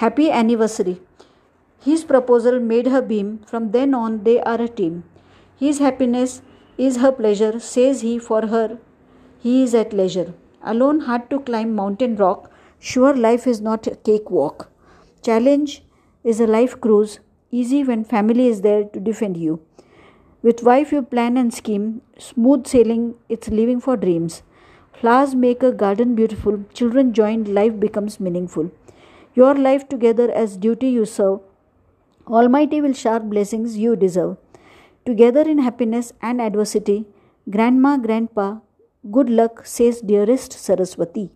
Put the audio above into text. Happy anniversary. His proposal made her beam. From then on, they are a team. His happiness is her pleasure, says he. For her, he is at leisure. Alone, hard to climb mountain rock. Sure, life is not a cakewalk. Challenge is a life cruise. Easy when family is there to defend you. With wife, you plan and scheme. Smooth sailing, it's living for dreams. Flowers make a garden beautiful. Children joined, life becomes meaningful. Your life together as duty you serve. Almighty will shower blessings you deserve. Together in happiness and adversity. Grandma, grandpa, good luck, says dearest Saraswati.